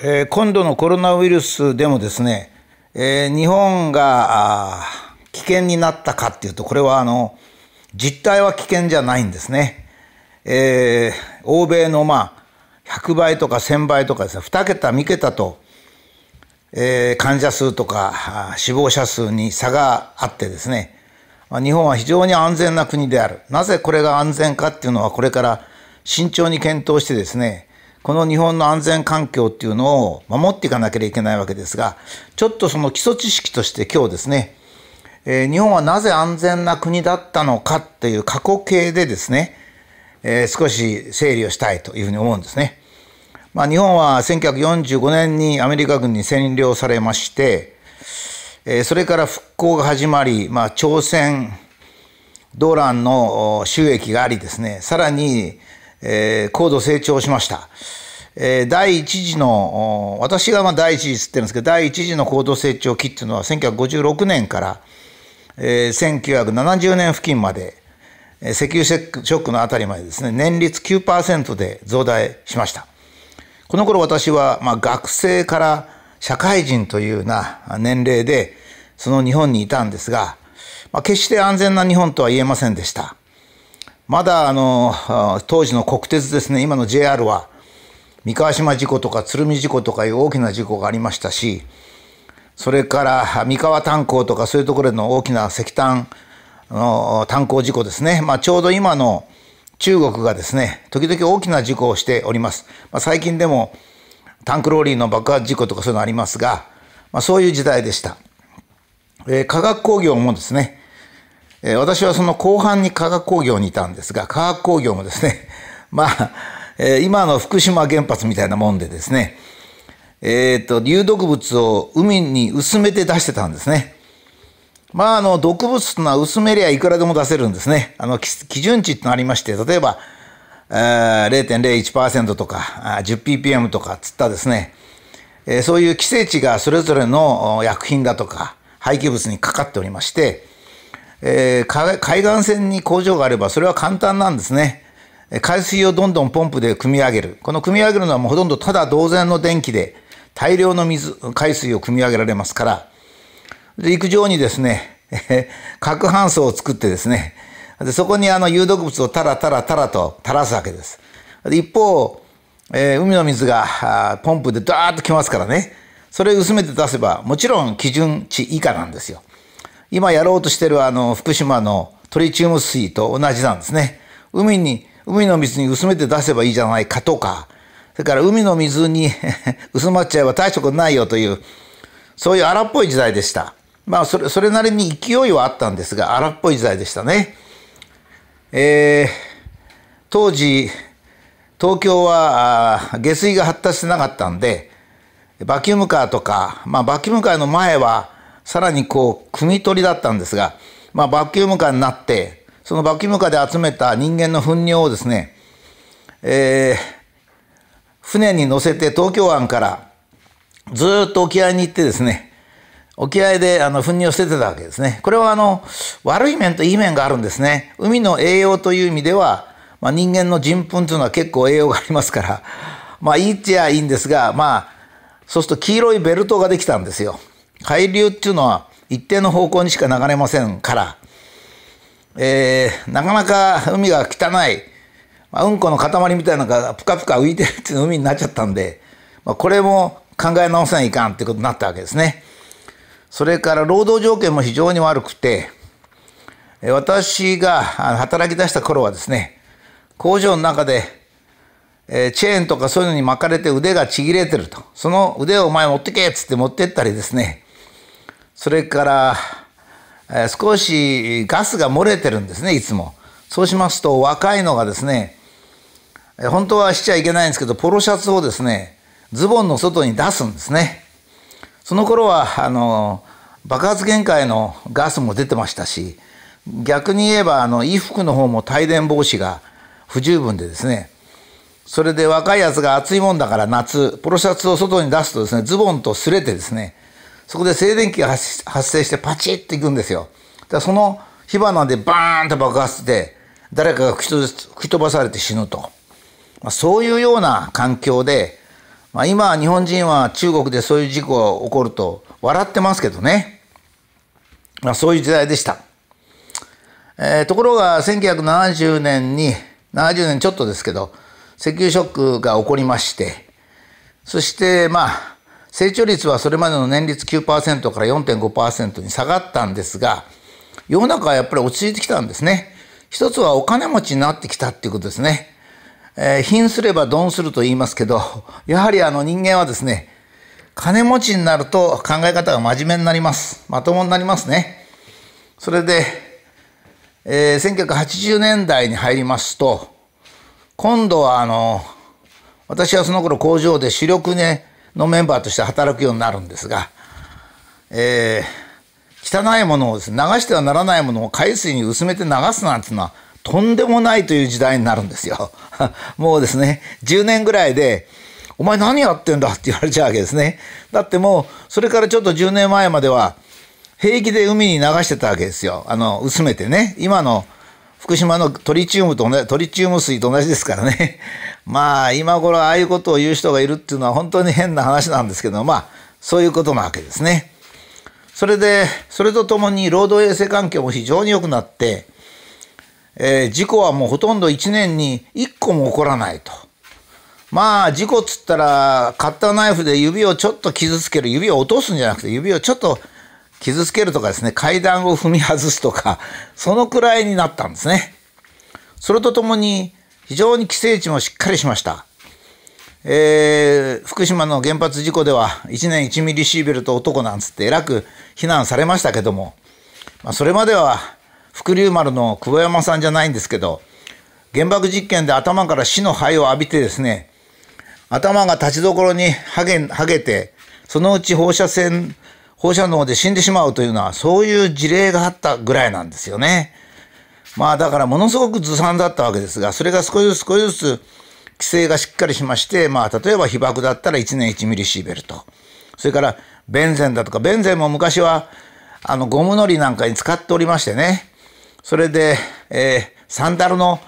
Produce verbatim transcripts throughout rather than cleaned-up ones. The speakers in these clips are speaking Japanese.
えー、今度のコロナウイルスでもですね、えー、日本が危険になったかっていうと、これはあの実態は危険じゃないんですね。えー、欧米のまあひゃくばいとかせんばいとかですね、にけたさんけたと、えー、患者数とか死亡者数に差があってですね、日本は非常に安全な国である。なぜこれが安全かっていうのは、これから慎重に検討してですね、この日本の安全環境っていうのを守っていかなければいけないわけですが、ちょっとその基礎知識として今日ですね、えー、日本はなぜ安全な国だったのかっていう過去形でですね、えー、少し整理をしたいというふうに思うんですね。まあ、日本はせんきゅうひゃくよんじゅうごねんにアメリカ軍に占領されまして、えー、それから復興が始まり、まあ、朝鮮動乱の収益がありですね、さらにえー、高度成長しました。えー、第一次の、私がまあ第一次って言ってるんですけど、第一次の高度成長期っていうのはせんきゅうひゃくごじゅうろくねんから、えー、せんきゅうひゃくななじゅうねん付近まで、えー、石油ショックのあたりまでですね、年率 きゅうパーセント で増大しました。この頃私は、まあ、学生から社会人というような年齢で、その日本にいたんですが、まあ、決して安全な日本とは言えませんでした。まだあの当時の国鉄ですね、今の ジェイアール は三河島事故とか鶴見事故とかいう大きな事故がありましたし、それから三河炭鉱とかそういうところの大きな石炭の炭鉱事故ですね、まあ、ちょうど今の中国がですね時々大きな事故をしております。まあ、最近でもタンクローリーの爆発事故とかそういうのありますが、まあ、そういう時代でした。えー、化学工業もですね、私はその後半に化学工業にいたんですが、化学工業もですね、まあ、今の福島原発みたいなもんでですね、えっと、有毒物を海に薄めて出してたんですね。まあ、あの、毒物というのは薄めりゃいくらでも出せるんですね。あの、基準値ってのありまして、例えば、れいてんれいいちパーセント とか、じゅうピーピーエム とかつったですね、そういう規制値がそれぞれの薬品だとか、廃棄物にかかっておりまして、えー、海岸線に工場があればそれは簡単なんですね。海水をどんどんポンプで汲み上げる。この汲み上げるのはもうほとんどただ同然の電気で大量の水、海水を汲み上げられますから。で、陸上にですね、核搬送を作ってですね、でそこにあの有毒物をタラタラタラと垂らすわけです。で一方、えー、海の水がポンプでダーッときますからね、それを薄めて出せばもちろん基準値以下なんですよ。今やろうとしてるあの福島のトリチウム水と同じなんですね。海に、海の水に薄めて出せばいいじゃないかとか、それから海の水に薄まっちゃえば大したことないよという、そういう荒っぽい時代でした。まあそれ、それなりに勢いはあったんですが、荒っぽい時代でしたね。えー、当時、東京はあ下水が発達してなかったんで、バキュームカーとか、まあバキュームカーの前は、さらにこう、汲み取りだったんですが、まあ、バキュームカーになって、そのバキュームカーで集めた人間の糞尿をですね、えー、船に乗せて東京湾からずっと沖合に行ってですね、沖合であの糞尿を捨ててたわけですね。これはあの、悪い面といい面があるんですね。海の栄養という意味では、まあ、人間の人糞というのは結構栄養がありますから、まあ、いいっちゃいいんですが、まあ、そうすると黄色いベルトができたんですよ。海流っていうのは一定の方向にしか流れませんから、えー、なかなか海が汚い、まあ、うんこの塊みたいなのがぷかぷか浮いてるっていう海になっちゃったんで、まあ、これも考え直せないかんっていうことになったわけですね。それから労働条件も非常に悪くて、私が働き出した頃はですね、工場の中でチェーンとかそういうのに巻かれて腕がちぎれてると、その腕をお前持ってけっつって持ってったりですね、それから、えー、少しガスが漏れてるんですね、いつも。そうしますと若いのがですね、本当はしちゃいけないんですけど、ポロシャツをですね、ズボンの外に出すんですね。その頃は、あの、爆発限界のガスも出てましたし、逆に言えば、あの、衣服の方も帯電防止が不十分でですね、それで若いやつが暑いもんだから夏、ポロシャツを外に出すとですね、ズボンと擦れてですね、そこで静電気が発生してパチッといくんですよ。だからその火花でバーンと爆発して、誰かが吹き飛ばされて死ぬと。まあ、そういうような環境で、まあ、今日本人は中国でそういう事故が起こると笑ってますけどね、まあ、そういう時代でした。えー、ところがせんきゅうひゃくななじゅうねんにななじゅうねんちょっとですけど石油ショックが起こりまして、そしてまあ成長率はそれまでの年率 きゅうパーセント から よんてんごパーセント に下がったんですが、世の中はやっぱり落ち着いてきたんですね。一つはお金持ちになってきたっていうことですね。えー、貧すれば鈍すると言いますけど、やはりあの人間はですね、金持ちになると考え方が真面目になります。まともになりますね。それで、えー、せんきゅうひゃくはちじゅうねんだいに入りますと、今度はあの、私はその頃工場で主力ね、のメンバーとして働くようになるんですが、えー、汚いものをですね、流してはならないものを海水に薄めて流すなんていうのはとんでもないという時代になるんですよ。もうですね、じゅうねんぐらいで、お前何やってんだって言われちゃうわけですね。だってもう、それからちょっとじゅうねんまえまでは、平気で海に流してたわけですよ。あの、薄めてね。今の福島のトリチウムと同じ、トリチウム水と同じですからね。まあ、今頃ああいうことを言う人がいるっていうのは本当に変な話なんですけど、まあ、そういうことなわけですね。それで、それとともに労働衛生環境も非常に良くなって、えー、事故はもうほとんどいちねんにいっこも起こらないと。まあ、事故っつったら、カッターナイフで指をちょっと傷つける、指を落とすんじゃなくて、指をちょっと傷つけるとかですね、階段を踏み外すとか、そのくらいになったんですね。それとともに、非常に規制値もしっかりしました。えー、福島の原発事故では、いちねんいちミリシーベルト男なんつって、えらく非難されましたけども、まあ、それまでは、福竜丸の久保山さんじゃないんですけど、原爆実験で頭から死の灰を浴びてですね、頭が立ちどころにはげ、はげて、そのうち放射線、放射能で死んでしまうというのは、そういう事例があったぐらいなんですよね。まあだからものすごくずさんだったわけですが、それが少しずつ少しずつ規制がしっかりしまして、まあ例えば被爆だったらいちねんいちミリシーベルト。それからベンゼンだとか、ベンゼンも昔はあのゴムのりなんかに使っておりましてね。それで、えー、サンダルの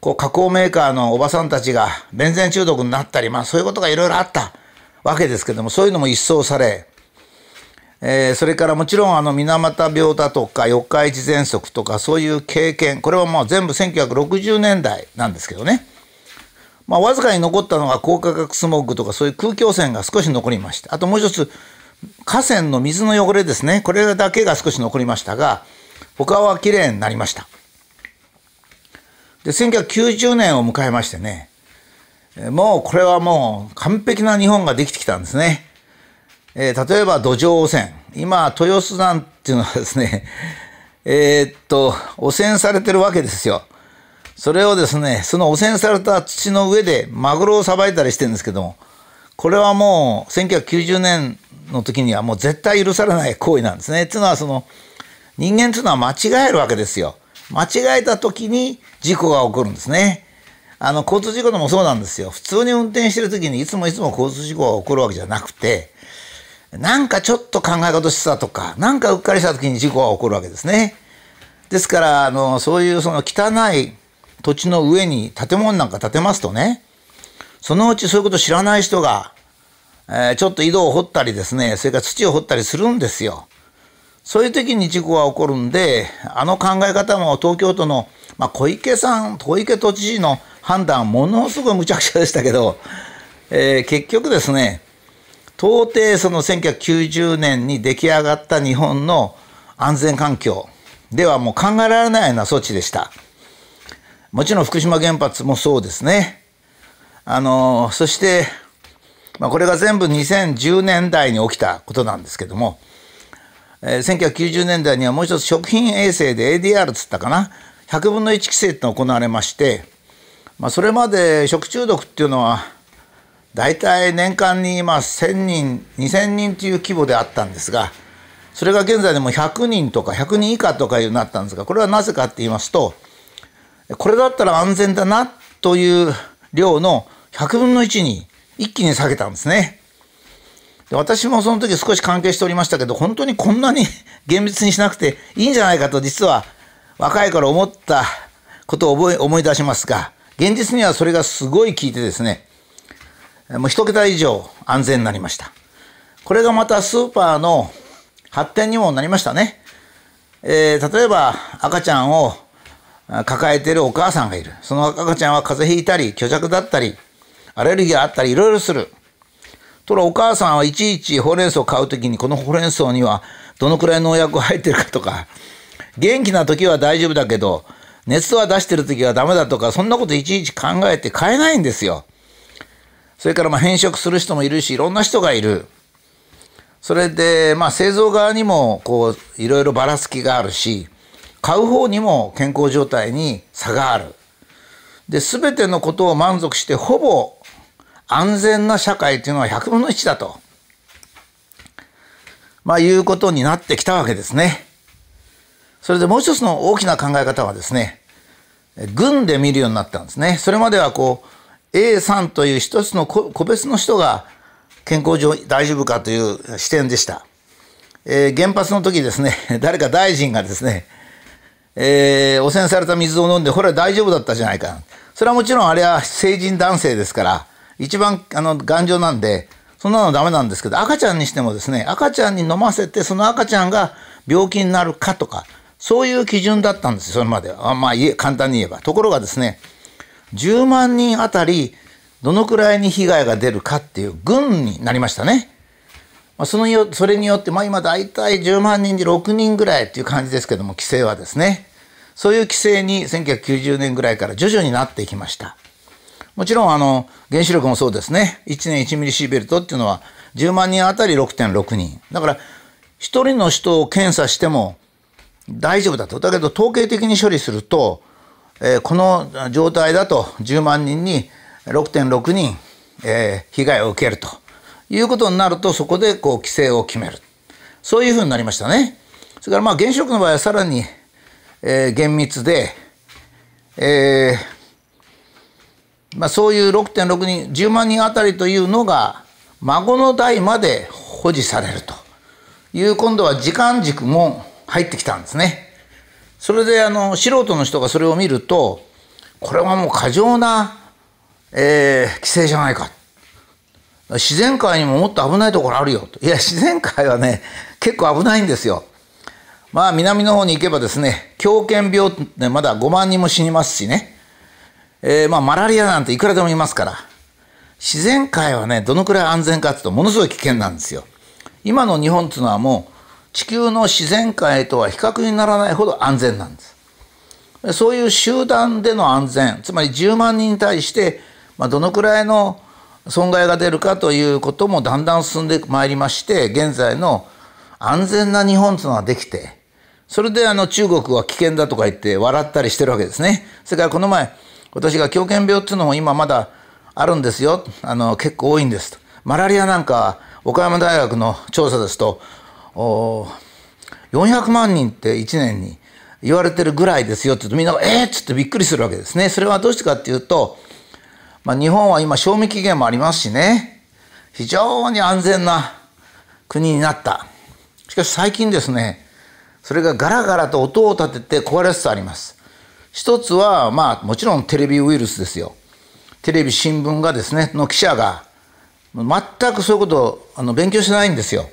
こう加工メーカーのおばさんたちがベンゼン中毒になったり、まあそういうことがいろいろあったわけですけども、そういうのも一掃され、えー、それからもちろんあの水俣病だとか四日市喘息とかそういう経験、これはもう全部せんきゅうひゃくろくじゅうねんだいなんですけどね、まあ、わずかに残ったのが高価格スモッグとかそういう空気汚染が少し残りました。あともう一つ河川の水の汚れですね、これだけが少し残りましたが、他はきれいになりました。でせんきゅうひゃくきゅうじゅうねんを迎えましてね、もうこれはもう完璧な日本ができてきたんですね。えー、例えば土壌汚染。今、豊洲なんっていうのはですね、えー、っと、汚染されてるわけですよ。それをですね、その汚染された土の上でマグロをさばいたりしてるんですけども、これはもうせんきゅうひゃくきゅうじゅうねんの時にはもう絶対許されない行為なんですね。っていうのはその、人間っていうのは間違えるわけですよ。間違えた時に事故が起こるんですね。あの、交通事故でもそうなんですよ。普通に運転してる時にいつもいつも交通事故が起こるわけじゃなくて、なんかちょっと考え事してたとか、なんかうっかりした時に事故が起こるわけですね。ですから、あの、そういうその汚い土地の上に建物なんか建てますとね、そのうちそういうこと知らない人が、えー、ちょっと井戸を掘ったりですね、それから土を掘ったりするんですよ。そういう時に事故が起こるんで、あの考え方も東京都の、まあ、小池さん、小池都知事の判断、ものすごい無茶苦茶でしたけど、えー、結局ですね、到底そのせんきゅうひゃくきゅうじゅうねんに出来上がった日本の安全環境ではもう考えられないような措置でした。もちろん福島原発もそうですね。あの、そして、まあ、これが全部にせんじゅうねんだいに起きたことなんですけども、えー、せんきゅうひゃくきゅうじゅうねんだいにはもう一つ食品衛生で エーディーアール つったかな、ひゃくぶんのいち規制っていうのが行われまして、まあ、それまで食中毒っていうのは、大体年間に今せんにん、にせんにんという規模であったんですが、それが現在でもひゃくにんとかひゃくにん以下とかいうようになったんですが、これはなぜかって言いますと、これだったら安全だなという量のひゃくぶんのいちに一気に下げたんですね。で私もその時少し関係しておりましたけど、本当にこんなに厳密にしなくていいんじゃないかと実は若い頃思ったことを思い、思い出しますが、現実にはそれがすごい効いてですね、もう一桁以上安全になりました。これがまたスーパーの発展にもなりましたね。えー、例えば赤ちゃんを抱えているお母さんがいる。その赤ちゃんは風邪ひいたり、虚弱だったり、アレルギーがあったり、いろいろする。ところがお母さんはいちいちほうれん草を買うときに、このほうれん草にはどのくらい農薬が入ってるかとか、元気な時は大丈夫だけど、熱は出してる時はダメだとか、そんなこといちいち考えて買えないんですよ。それからまあ変色する人もいるし、いろんな人がいる。それでまあ製造側にもこういろいろばらつきがあるし、買う方にも健康状態に差がある。で、全てのことを満足してほぼ安全な社会というのはひゃくぶんのいちだと、まあ、いうことになってきたわけですね。それでもう一つの大きな考え方はですね、群で見るようになったんですね。それまではこう A さんという一つの個別の人が健康上大丈夫かという視点でした。えー、原発の時ですね、誰か大臣がですね、えー、汚染された水を飲んで、これは大丈夫だったじゃないか。それはもちろんあれは成人男性ですから、一番あの頑丈なんで、そんなのダメなんですけど、赤ちゃんにしてもですね、赤ちゃんに飲ませて、その赤ちゃんが病気になるかとか、そういう基準だったんですよ、それまでは。あまあ、簡単に言えば。ところがですね、じゅうまんにんあたり、どのくらいに被害が出るかっていう群になりましたね。まあ、そのよそれによって、まあ、今大体じゅうまんにんでろくにんぐらいっていう感じですけども、規制はですね、そういう規制にせんきゅうひゃくきゅうじゅうねんぐらいから徐々になっていきました。もちろんあの原子力もそうですね。いちねんいちミリシーベルトっていうのはじゅうまんにんあたり ろくてんろくにん。だからひとりの人を検査しても大丈夫だと。だけど統計的に処理すると、えー、この状態だとじゅうまんにんにろくてんろくにん、えー、被害を受けるということになると、そこでこう規制を決める、そういうふうになりましたね。それからまあ原子力の場合はさらに、えー、厳密で、えーまあ、そういう ろくてんろくにん、じゅうまんにんあたりというのが孫の代まで保持されるという、今度は時間軸も入ってきたんですね。それであの素人の人がそれを見ると、これはもう過剰なえー、規制じゃないか。自然界にももっと危ないところあるよ。いや、自然界はね、結構危ないんですよ。まあ、南の方に行けばですね、狂犬病って、ね、まだごまんにんも死にますしね。えー、まあ、マラリアなんていくらでもいますから。自然界はね、どのくらい安全かっていうと、ものすごい危険なんですよ。今の日本っていうのはもう、地球の自然界とは比較にならないほど安全なんです。そういう集団での安全、つまりじゅうまんにんに対して、まあどのくらいの損害が出るかということもだんだん進んでまいりまして、現在の安全な日本というのができて、それであの中国は危険だとか言って笑ったりしてるわけですね。それからこの前私が狂犬病っていうのも今まだあるんですよ、あの結構多いんですと。マラリアなんか岡山大学の調査ですとよんひゃくまんにんっていちねんに言われてるぐらいですよって言うと、みんながえっつってびっくりするわけですね。それはどうしてかっていうと、まあ、日本は今賞味期限もありますしね、非常に安全な国になった。しかし最近ですね、それがガラガラと音を立てて壊れつつあります。一つはまあもちろんテレビウイルスですよ。テレビ新聞がですねの記者が全くそういうことをあの勉強しないんですよ。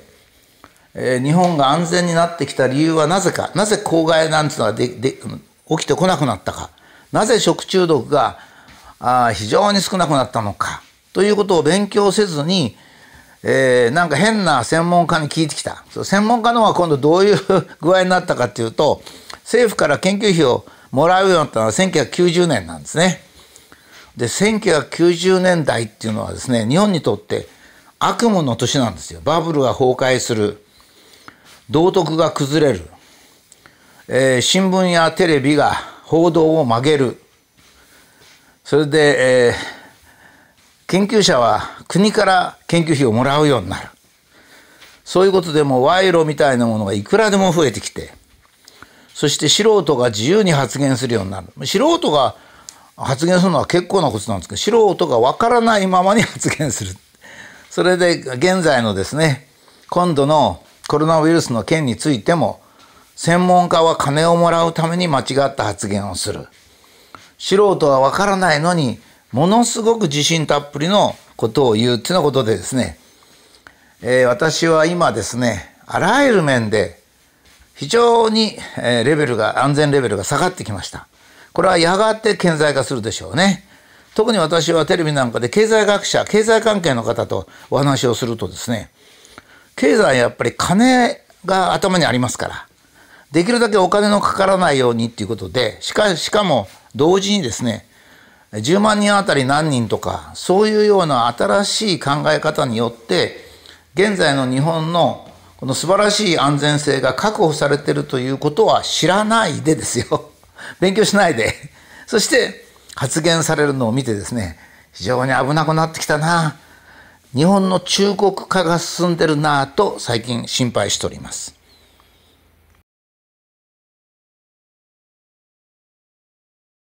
えー、日本が安全になってきた理由はなぜか、なぜ公害なんていうのがでで起きてこなくなったか、なぜ食中毒があ非常に少なくなったのかということを勉強せずに、えー、なんか変な専門家に聞いてきた。その専門家の方は今度どういう具合になったかというと、政府から研究費をもらうようになったのはせんきゅうひゃくきゅうじゅうねんなんですね。でせんきゅうひゃくきゅうじゅうねんだいっていうのはですね、日本にとって悪夢の年なんですよ。バブルが崩壊する、道徳が崩れる、えー、新聞やテレビが報道を曲げる。それで、えー、研究者は国から研究費をもらうようになる。そういうことでもう賄賂みたいなものがいくらでも増えてきて、そして素人が自由に発言するようになる。素人が発言するのは結構なことなんですけど、素人がわからないままに発言する。それで現在のですね、今度のコロナウイルスの件についても、専門家は金をもらうために間違った発言をする。素人は分からないのにものすごく自信たっぷりのことを言うというようなことでですね、えー、私は今ですね、あらゆる面で非常にレベルが、安全レベルが下がってきました。これはやがて顕在化するでしょうね。特に私はテレビなんかで経済学者、経済関係の方とお話をするとですね、経済はやっぱり金が頭にありますから、できるだけお金のかからないようにっていうことで、しか、しかも同時にですね、じゅうまんにんあたり何人とか、そういうような新しい考え方によって、現在の日本のこの素晴らしい安全性が確保されているということは知らないでですよ。勉強しないで。そして発言されるのを見てですね、非常に危なくなってきたな。日本の中国化が進んでるなぁと最近心配しております。